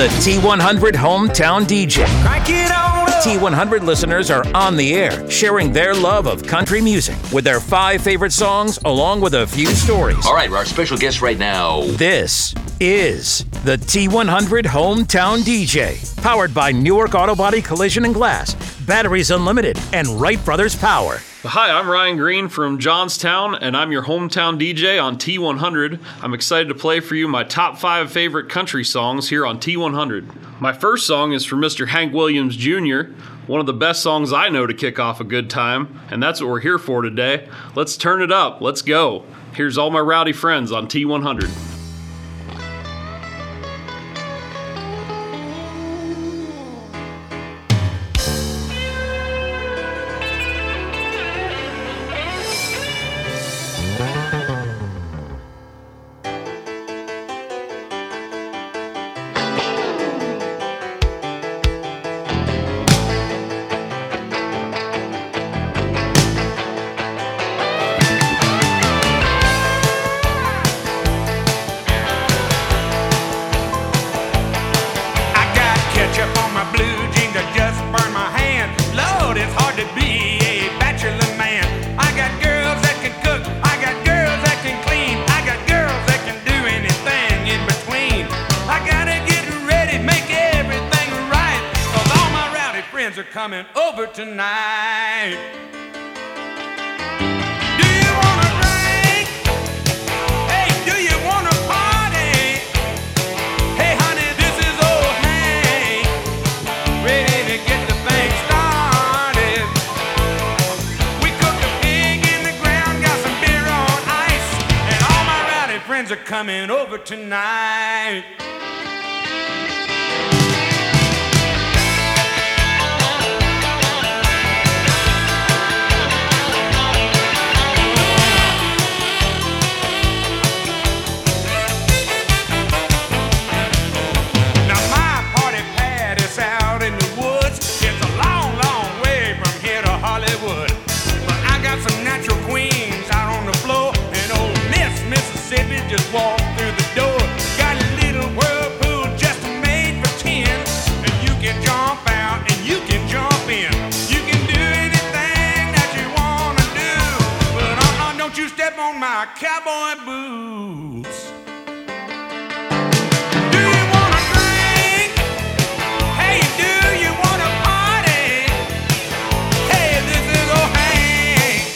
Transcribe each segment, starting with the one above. the T100 Hometown DJ. Crank it on up. T100 listeners are on the air, sharing their love of country music with their 5 favorite songs, along with a few stories. All right, our special guest right now. This is the T100 Hometown DJ, powered by Newark Auto Body Collision and Glass, Batteries Unlimited, and Wright Brothers Power. Hi, I'm Ryan Green from Johnstown, and I'm your hometown DJ on T100. I'm excited to play for you my top 5 favorite country songs here on T100. My first song is from Mr. Hank Williams Jr., one of the best songs I know to kick off a good time, and that's what we're here for today. Let's turn it up. Let's go. Here's All My Rowdy Friends on T100. Coming over tonight. Do you wanna drink? Hey, do you wanna party? Hey, honey, this is old Hank, ready to get the thing started. We cooked a pig in the ground, got some beer on ice, and all my rowdy friends are coming over tonight. Just walked through the door, got a little whirlpool just made for 10, and you can jump out and you can jump in, you can do anything that you want to do, but don't you step on my cowboy boots. Do you want to drink? Hey, do you want to party? Hey, this is old Hank,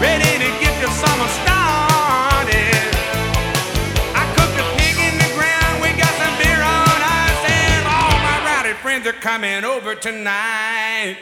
ready to get the summer started. They're coming over tonight.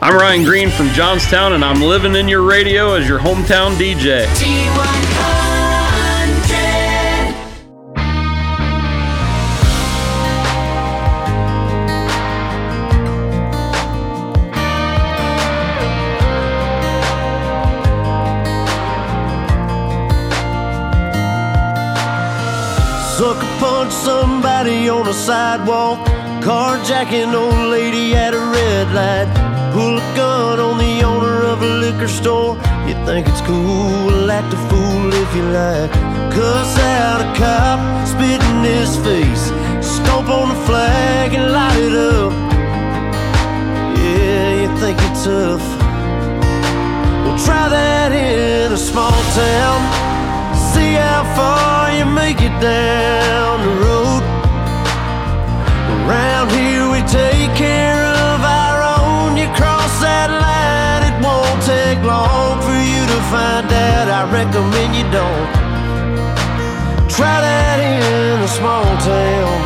I'm Ryan Green from Johnstown, and I'm living in your radio as your hometown DJ. T100. Sucker punch somebody on the sidewalk, carjacking old lady at a red light. Pull a gun on the owner of a liquor store. You think it's cool, act a fool if you like. Cuss out a cop, spit in his face, stomp on the flag and light it up. Yeah, you think you're tough. Well, try that in a small town, see how far you make it down the road. Around here we take care of our. That line, it won't take long for you to find out. I recommend you don't try that in a small town.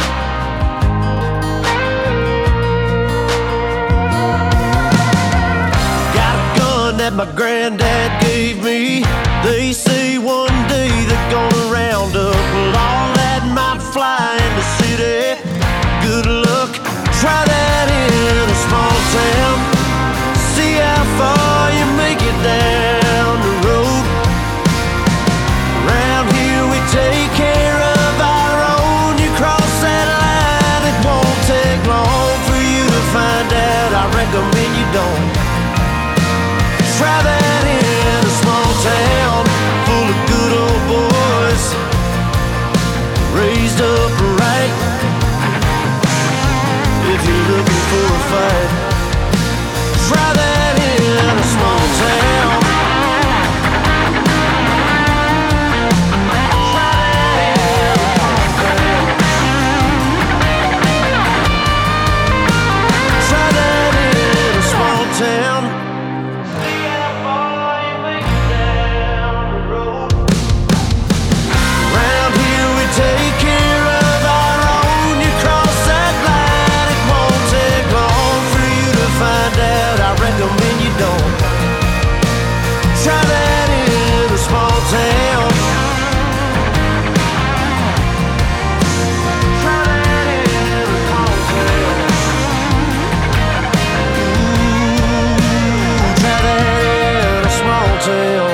Got a gun that my granddad gave me. They say one day they're gonna round up all that might fly in the city. try that in a small town. See how far you make it down the road. Around here we take care of our own. You cross that line, it won't take long for you to find out. I recommend you don't. Try that in a small town full of good old boys, raised up right. If you're looking for a fight, try that in a small town. Try that in a small town. Try that in a small town. See how far you make it down the road. Around here we take care of our own. You cross that line, find out, I recommend you don't. Try that in a small town. Try that in a small town. Ooh, try that in a small town.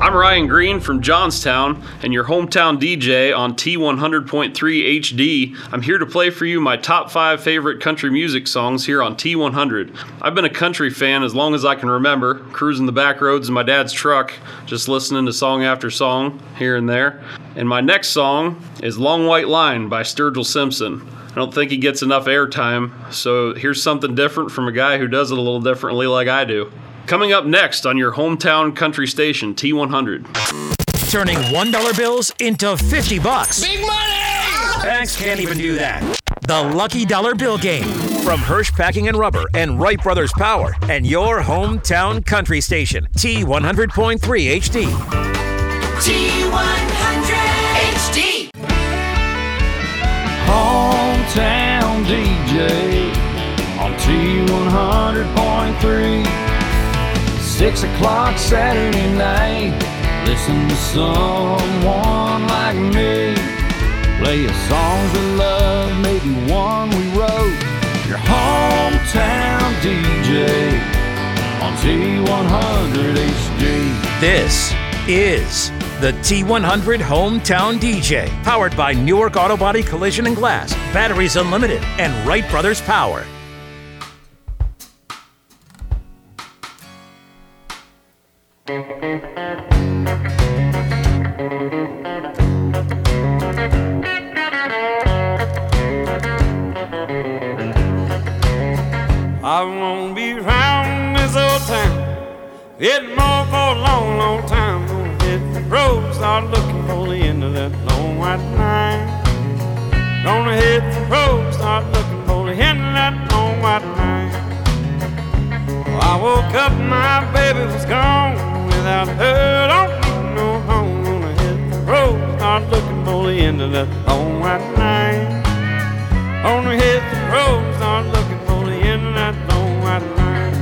I'm Ryan Green from Johnstown and your hometown DJ on T100.3 HD. I'm here to play for you my top 5 favorite country music songs here on T100. I've been a country fan as long as I can remember, cruising the back roads in my dad's truck, just listening to song after song here and there. And my next song is Long White Line by Sturgill Simpson. I don't think he gets enough airtime, so here's something different from a guy who does it a little differently like I do. Coming up next on your hometown country station, T100. Turning $1 bills into 50 bucks. Big money! Banks can't even do that. The Lucky Dollar Bill Game. From Hirsch Packing and Rubber and Wright Brothers Power and your hometown country station, T100.3 HD. T100 HD. Hometown DJ on T100.3. 6 o'clock Saturday night, listen to someone like me. Play a songs we love, maybe one we wrote. Your hometown DJ on T100 HD. This is the T100 Hometown DJ, powered by Newark Auto Body Collision and Glass, Batteries Unlimited, and Wright Brothers Power. I won't be round this old town, getting more for a long, long time. If the roads are looking for the end of that long white line, gonna hit the road, start looking for the end of that long white line. I woke up, my baby was gone. Without her, don't need no home. Gonna hit the road, start looking for the end of that long white line. Gonna hit the road, start looking for the end of that long white line.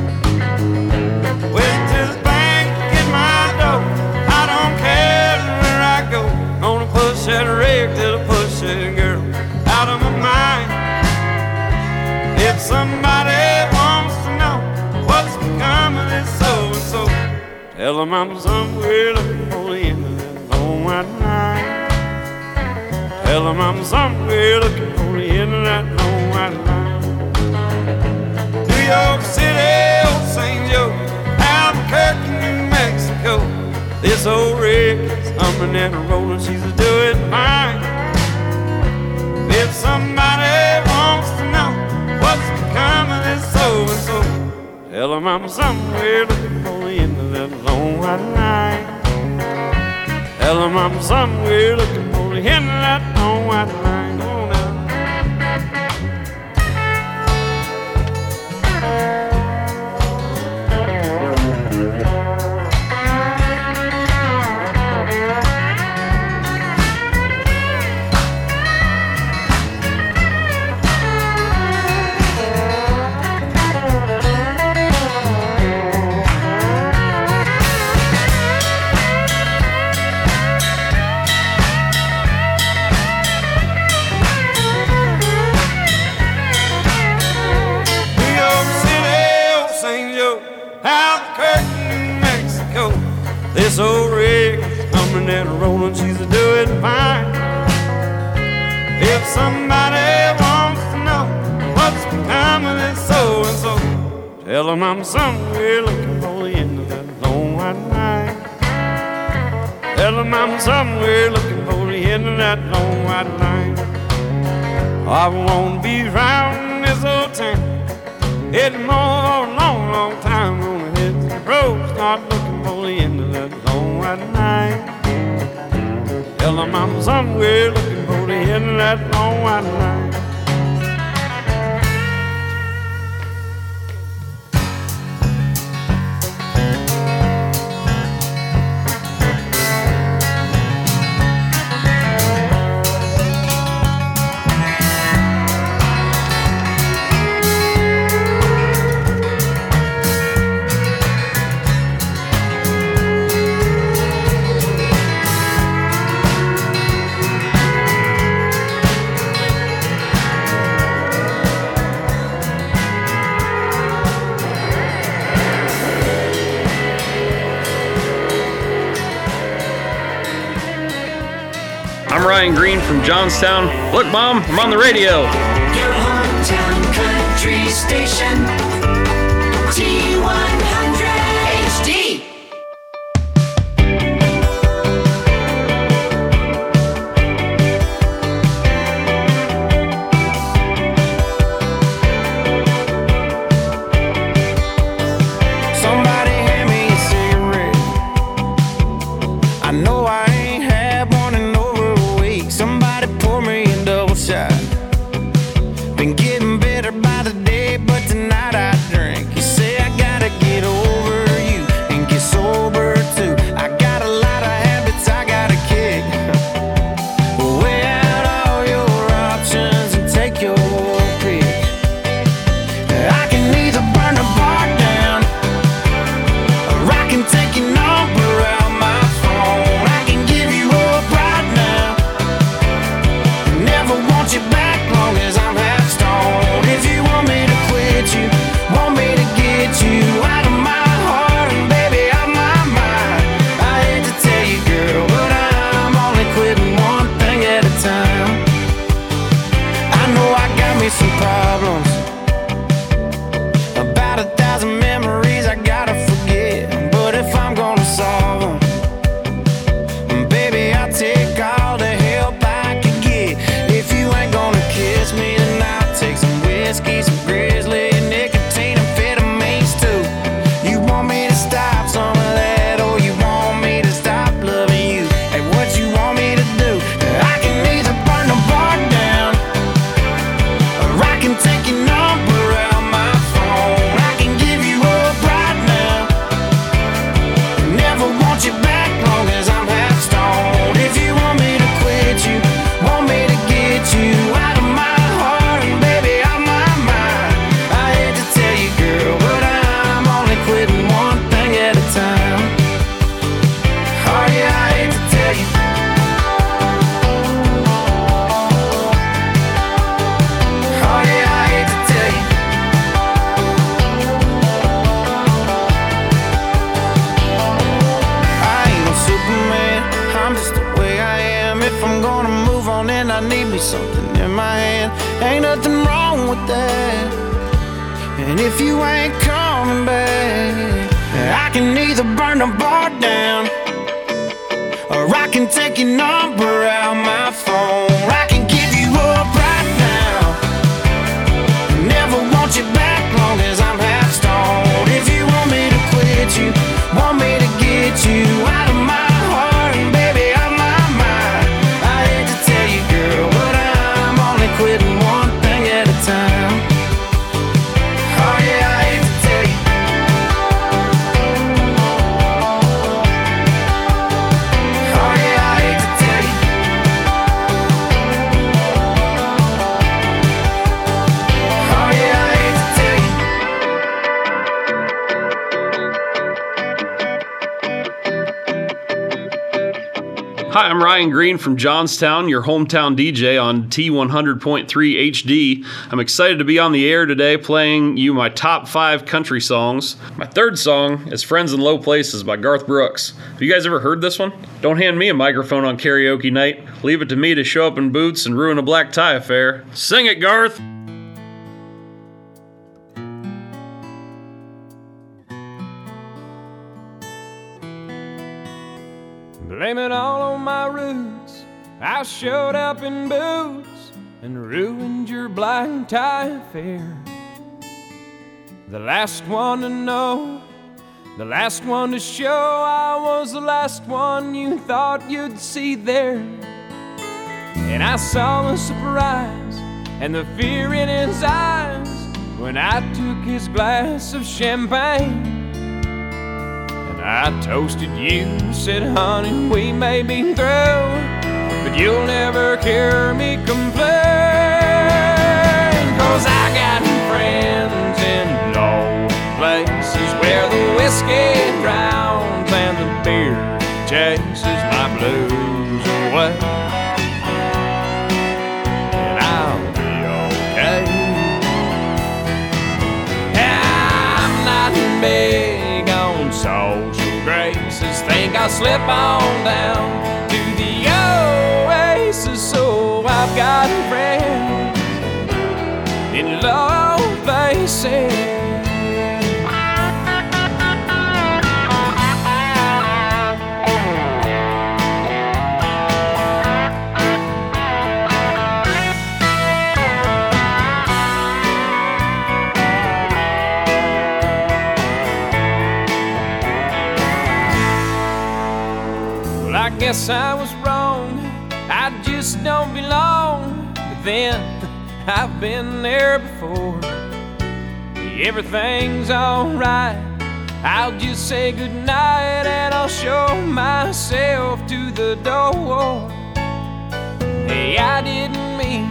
Went to the bank, get my dough. I don't care where I go. Gonna push that rig till I push that girl out of my mind. If somebody wants to know what's become of this so-and-so, tell them I'm somewhere looking for the end of that long white line. Tell them I'm somewhere looking for the end of that long white line. New York City, old St. Joe, Albuquerque, New Mexico. This old rig is humming and rolling, she's doing fine. If somebody wants to know what's become of this so-and-so, tell them I'm somewhere looking for the end of that long white line. Tell them I'm somewhere looking for the end of that long white line. Go on now. and rolling, she's doing fine. If somebody wants to know what's become of this so-and-so, tell them I'm somewhere looking for the end of that long white line. Tell them I'm somewhere looking for the end of that long white line. I won't be round this old town anymore, a long, long time. Gonna hit the road, start looking for the end of that long white line. Tell them I'm somewhere looking for the end of that long white line. Ryan Green from Johnstown. Look, Mom, I'm on the radio. Your hometown country station, T100 HD. Hi, I'm Ryan Green from Johnstown, your hometown DJ on T100.3 HD. I'm excited to be on the air today playing you my top 5 country songs. My third song is Friends in Low Places by Garth Brooks. Have you guys ever heard this one? Don't hand me a microphone on karaoke night. Leave it to me to show up in boots and ruin a black tie affair. Sing it, Garth! Blame it all on my roots. I showed up in boots and ruined your black tie affair. The last one to know, the last one to show, I was the last one you thought you'd see there. And I saw the surprise and the fear in his eyes when I took his glass of champagne. I toasted you, said, honey, we may be through, but you'll never hear me complain. 'Cause I got friends in low places where the whiskey drowns and the beer chases my blues away. And I'll be okay. I'm not big on social graces, think I'll slip on down to the oasis. So I've got a friend in low places. Guess I was wrong, I just don't belong. But then, I've been there before. Everything's alright, I'll just say goodnight and I'll show myself to the door. Hey, I didn't mean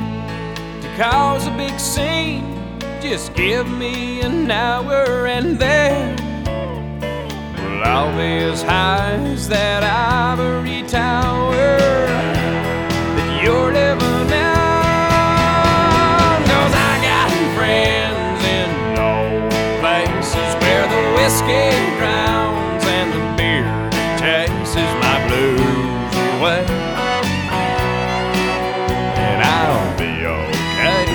to cause a big scene, just give me an hour and then I'll be as high as that ivory tower that you're living on. 'Cause I got friends in low places where the whiskey drowns and the beer chases my blues away. And I'll be okay.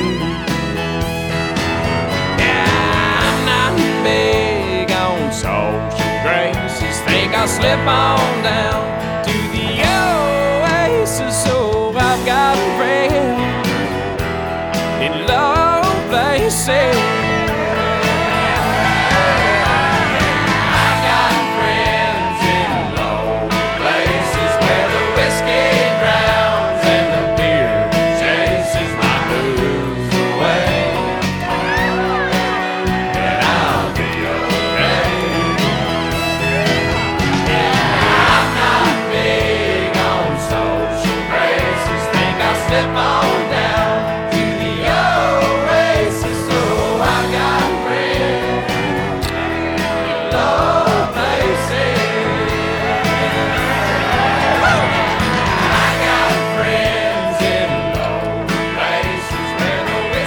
Yeah, I'm not big on social graces, think I'll slip on down to the oasis. So I've got a friend in low places.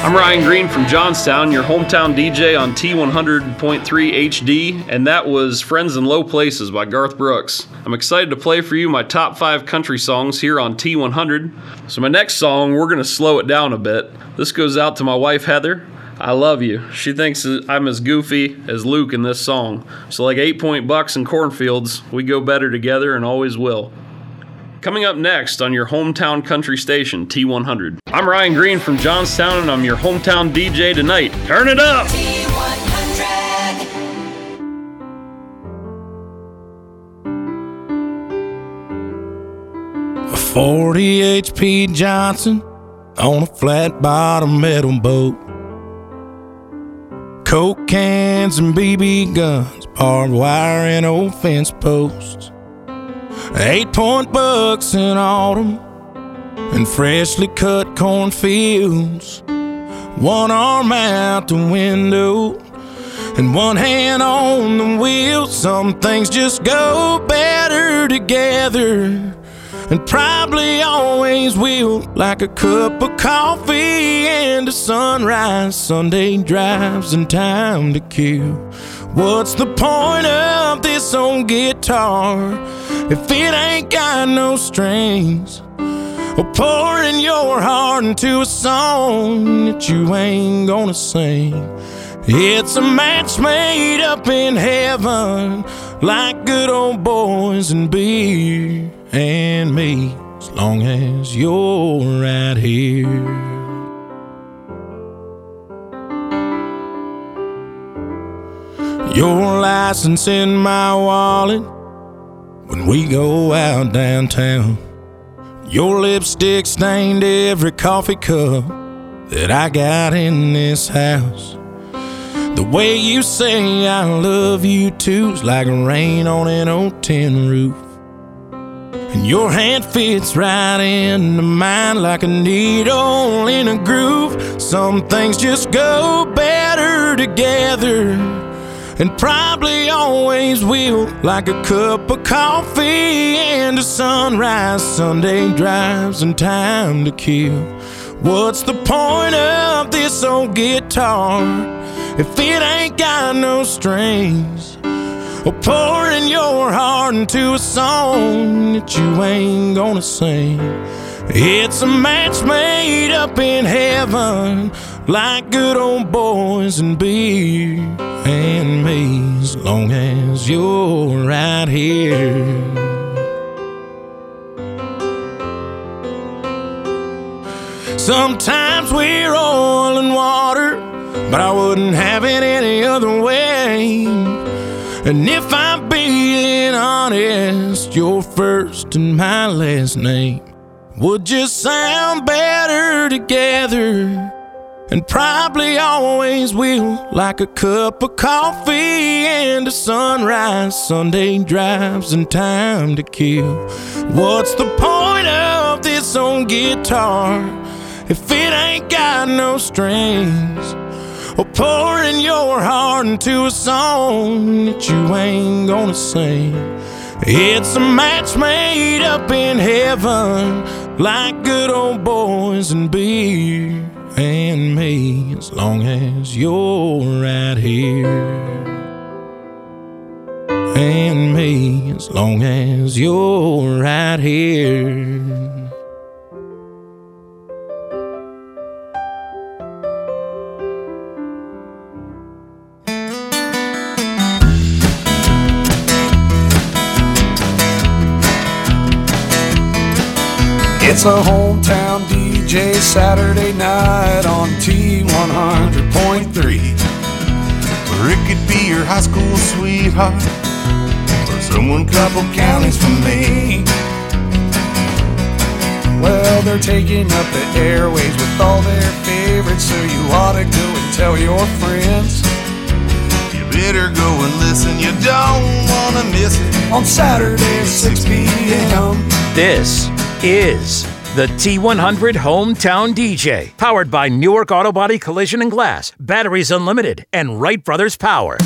I'm Ryan Green from Johnstown, your hometown DJ on T100.3 HD, and that was Friends in Low Places by Garth Brooks. I'm excited to play for you my top 5 country songs here on T100. So my next song, we're going to slow it down a bit. This goes out to my wife, Heather. I love you. She thinks I'm as goofy as Luke in this song. So like 8-point bucks and cornfields, we go better together and always will. Coming up next on your hometown country station, T100. I'm Ryan Green from Johnstown, and I'm your hometown DJ tonight. Turn it up! T100. A 40 H.P. Johnson on a flat bottom metal boat. Coke cans and BB guns, barbed wire and old fence posts. 8-point bucks in autumn and freshly cut cornfields. One arm out the window and one hand on the wheel. Some things just go better together. and probably always will, like a cup of coffee and a sunrise. Sunday drives and time to kill. What's the point of this old guitar if it ain't got no strings? Or pouring your heart into a song that you ain't gonna sing. It's a match made up in heaven, like good old boys and beer and me, as long as you're right here. Your license in my wallet when we go out downtown. Your lipstick stained every coffee cup that I got in this house. The way you say I love you too's like rain on an old tin roof. And your hand fits right into mine like a needle in a groove. Some things just go better together, and probably always will, like a cup of coffee and a sunrise. Sunday drives and time to kill. What's the point of this old guitar if it ain't got no strings? Or pouring your heart into a song that you ain't gonna sing. It's a match made up in heaven, like good old boys and beer and me, as long as you're right here. Sometimes we're oil and water, but I wouldn't have it any other way. And if I'm being honest, your first and my last name would just sound better together, and probably always will, like a cup of coffee and a sunrise. Sunday drives and time to kill. What's the point of this old guitar if it ain't got no strings? Or pouring your heart into a song that you ain't gonna sing. It's a match made up in heaven, like good old boys and beer and me, as long as you're right here. And me, as long as you're right here. It's a hometown DJ Saturday night on T100.3. Or it could be your high school sweetheart, or someone couple counties from me. Well, they're taking up the airwaves with all their favorites, so you ought to go and tell your friends. You better go and listen, you don't want to miss it, on Saturday at 6 p.m. This is the T100 Hometown DJ, powered by Newark Auto Body Collision and Glass, Batteries Unlimited, and Wright Brothers Power.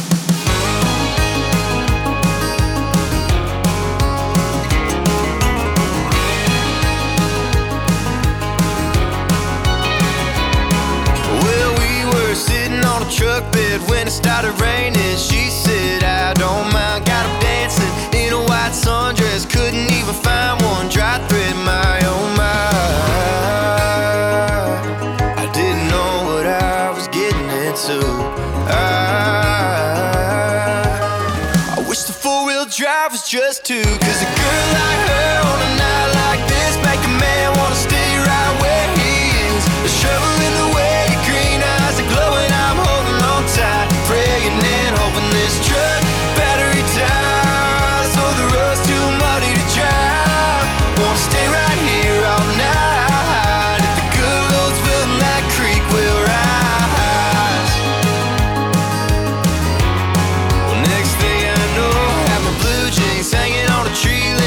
Well, we were sitting on a truck bed when it started raining. She said, I don't mind, got up dancing in a white sundress, couldn't even find one dry thread. My, oh my, I didn't know what I was getting into. I wish the four-wheel drive was just two, 'cause a girl like her on a night like this make a man wanna stay right where he is. A shovel in the way, green eyes are glowing, I'm holding on tight, praying and hoping this truck battery dies, so the road's too muddy to drive. Wanna stay right here all night, if the good roads will and that creek will rise. Well, next thing I know, I have my blue jeans hanging on a tree.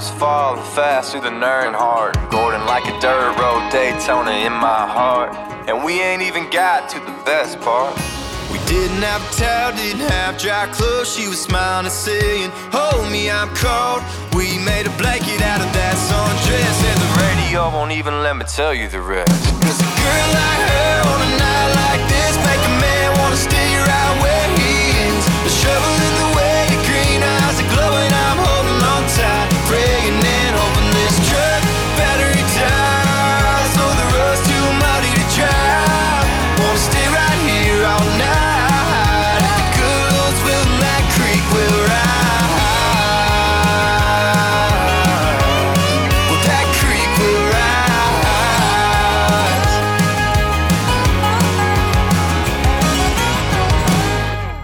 house falling fast through the Nernhardt. Gordon like a dirt road, Daytona in my heart. And we ain't even got to the best part. We didn't have a towel, didn't have dry clothes. She was smiling and saying, hold me, I'm cold. We made a blanket out of that sundress. And the radio won't even let me tell you the rest. Cause a girl like her on a night like this make a man wanna stay right where he is. The shovel in the way, your green eyes are glowing. I'm holding on tight, praying and hoping this truck battery dies. Oh, the road's too muddy to drive. Wanna stay right here all night.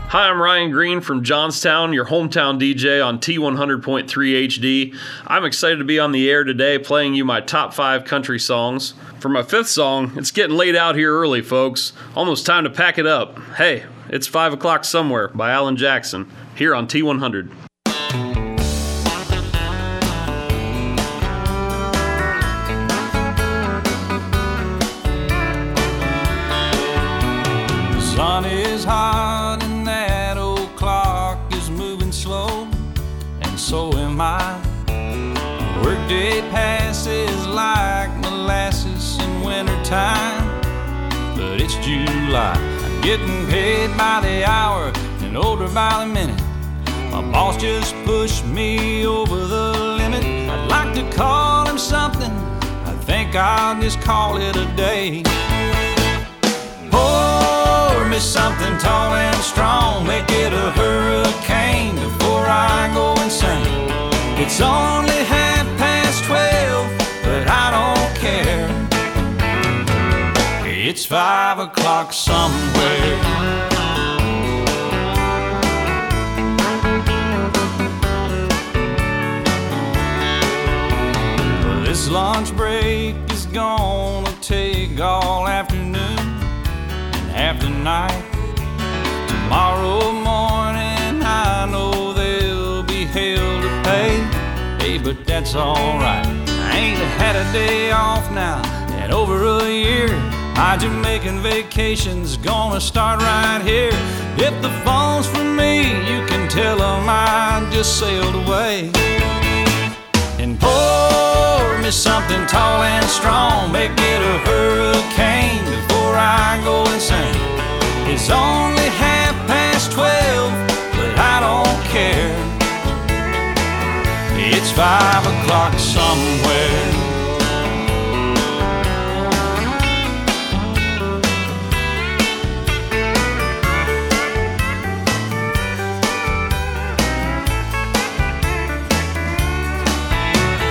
Hi, I'm Ryan Green from Johnstown, your hometown DJ on T100.3 HD. I'm excited to be on the air today playing you my top 5 country songs. For my 5th song, it's getting late out here early, folks. Almost time to pack it up. Hey, it's 5 O'Clock Somewhere by Alan Jackson, here on T100. The sun is hot and so am I. Workday passes like molasses in wintertime, but it's July. I'm getting paid by the hour and older by the minute. My boss just pushed me over the limit. I'd like to call him something, I think I'll just call it a day. Pour me something tall and strong, make it a hurricane before I go insane. It's only 12:30, but I don't care. It's 5 o'clock somewhere. This lunch break is gonna take all afternoon and half the night. Tomorrow morning I know hell to pay, hey, but that's alright. I ain't had a day off now in over a year. My Jamaican vacation's gonna start right here. If the phone's for me, you can tell them I just sailed away. And pour me something tall and strong, make it a hurricane before I go insane. It's only 12:30, but I don't care. It's 5 o'clock somewhere.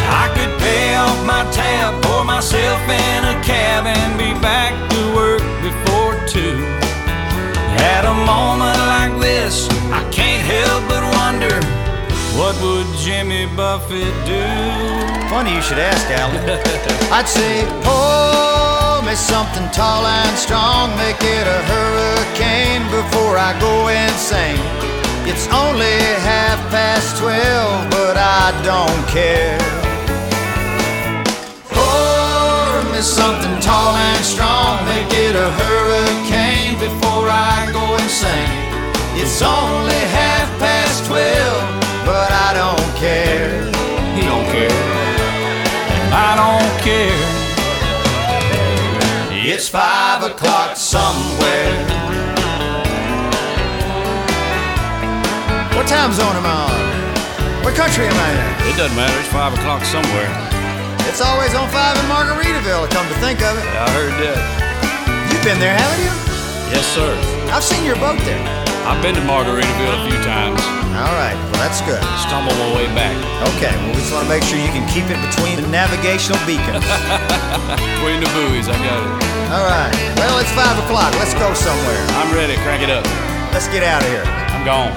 I could pay off my tab, pour myself in a cab, and be back to work before 2. At a moment like this, I can't help but wonder, what would Jimmy Buffett do? Funny you should ask, Alan. I'd say, pour me something tall and strong, make it a hurricane before I go insane. It's only 12:30, but I don't care. Pour me something tall and strong, make it a hurricane before I go insane. It's only 12:30. But I don't care. He don't care. And I don't care. It's 5 o'clock somewhere. What time zone am I on? What country am I in? It doesn't matter. It's 5 o'clock somewhere. It's always on 5 in Margaritaville, come to think of it. Yeah, I heard that. You've been there, haven't you? Yes, sir. I've seen your boat there. I've been to Margaritaville a few times. All right, well, that's good. Stumble my way back. Okay, well, we just want to make sure you can keep it between the navigational beacons. Between the buoys, I got it. All right, well, it's 5 o'clock. Let's go somewhere. I'm ready. Crank it up. Let's get out of here. I'm gone.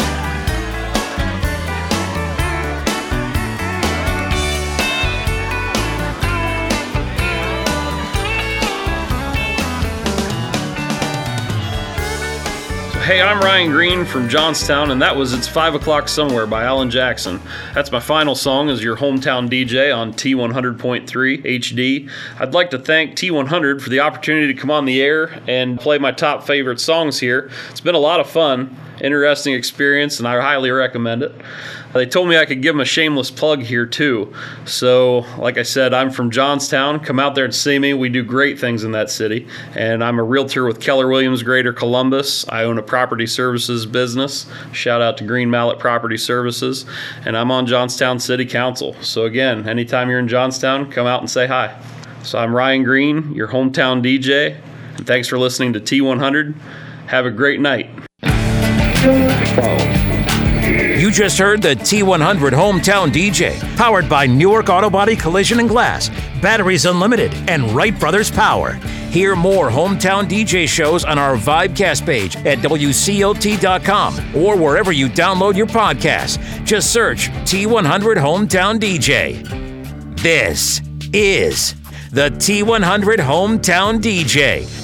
Hey, I'm Ryan Green from Johnstown, and that was It's 5 O'Clock Somewhere by Alan Jackson. That's my final song as your hometown DJ on T100.3 HD. I'd like to thank T100 for the opportunity to come on the air and play my top favorite songs here. It's been a lot of fun, interesting experience, and I highly recommend it. They told me I could give them a shameless plug here too. So, like I said, I'm from Johnstown. Come out there and see me. We do great things in that city. And I'm a realtor with Keller Williams Greater Columbus. I own a property services business. Shout out to Green Mallet Property Services. And I'm on Johnstown City Council. So again, anytime you're in Johnstown, come out and say hi. So I'm Ryan Green, your hometown DJ. And thanks for listening to T100. Have a great night. You just heard the T100 Hometown DJ, powered by Newark Auto Body Collision and Glass, Batteries Unlimited, and Wright Brothers Power. Hear more Hometown DJ shows on our Vibecast page at WCOT.com or wherever you download your podcasts. Just search T100 Hometown DJ. This is the T100 Hometown DJ.